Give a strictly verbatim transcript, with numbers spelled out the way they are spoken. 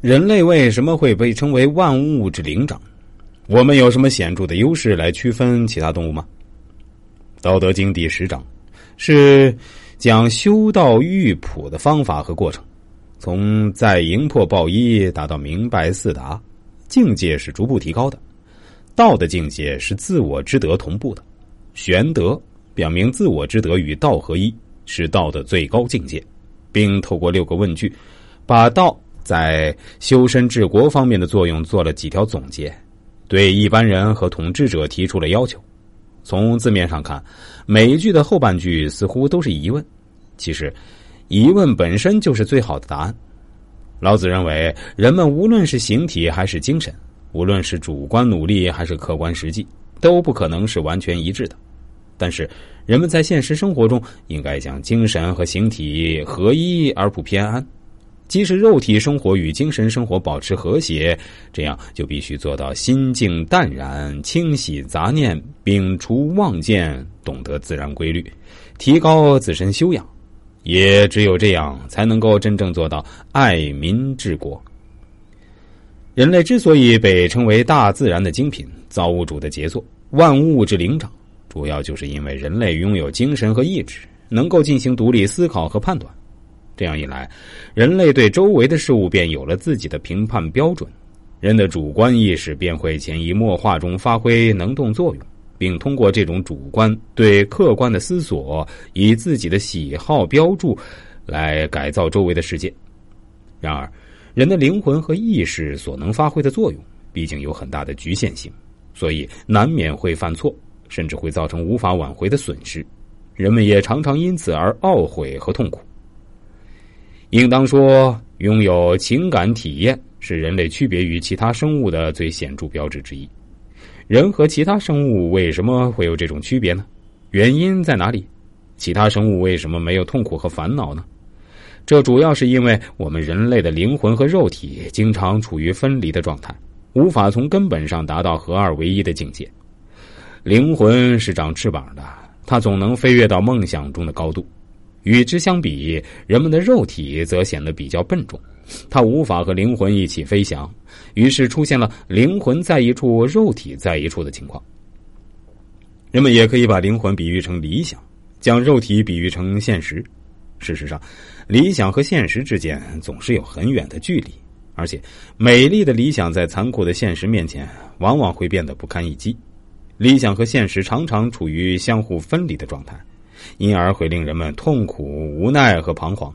人类为什么会被称为万物之灵长？我们有什么显著的优势来区分其他动物吗？道德经第十章是讲修道育朴的方法和过程，从在营破抱一达到明白四达，境界是逐步提高的。道的境界是自我之德同步的，玄德表明自我之德与道合一，是道的最高境界，并透过六个问句把道在修身治国方面的作用做了几条总结，对一般人和统治者提出了要求。从字面上看，每一句的后半句似乎都是疑问，其实疑问本身就是最好的答案。老子认为，人们无论是形体还是精神，无论是主观努力还是客观实际，都不可能是完全一致的，但是人们在现实生活中应该将精神和形体合一而不偏安。即使肉体生活与精神生活保持和谐，这样就必须做到心境淡然，清洗杂念，摒除妄见，懂得自然规律，提高自身修养。也只有这样，才能够真正做到爱民治国。人类之所以被称为大自然的精品，造物主的杰作，万物之灵长，主要就是因为人类拥有精神和意志，能够进行独立思考和判断。这样一来，人类对周围的事物便有了自己的评判标准，人的主观意识便会潜移默化中发挥能动作用，并通过这种主观对客观的思索，以自己的喜好标注来改造周围的世界。然而，人的灵魂和意识所能发挥的作用毕竟有很大的局限性，所以难免会犯错，甚至会造成无法挽回的损失，人们也常常因此而懊悔和痛苦。应当说，拥有情感体验是人类区别于其他生物的最显著标志之一。人和其他生物为什么会有这种区别呢？原因在哪里？其他生物为什么没有痛苦和烦恼呢？这主要是因为我们人类的灵魂和肉体经常处于分离的状态，无法从根本上达到合二为一的境界。灵魂是长翅膀的，它总能飞跃到梦想中的高度。与之相比，人们的肉体则显得比较笨重，它无法和灵魂一起飞翔，于是出现了灵魂在一处，肉体在一处的情况。人们也可以把灵魂比喻成理想，将肉体比喻成现实。事实上，理想和现实之间总是有很远的距离，而且美丽的理想在残酷的现实面前往往会变得不堪一击。理想和现实常常处于相互分离的状态，因而会令人们痛苦、无奈和彷徨。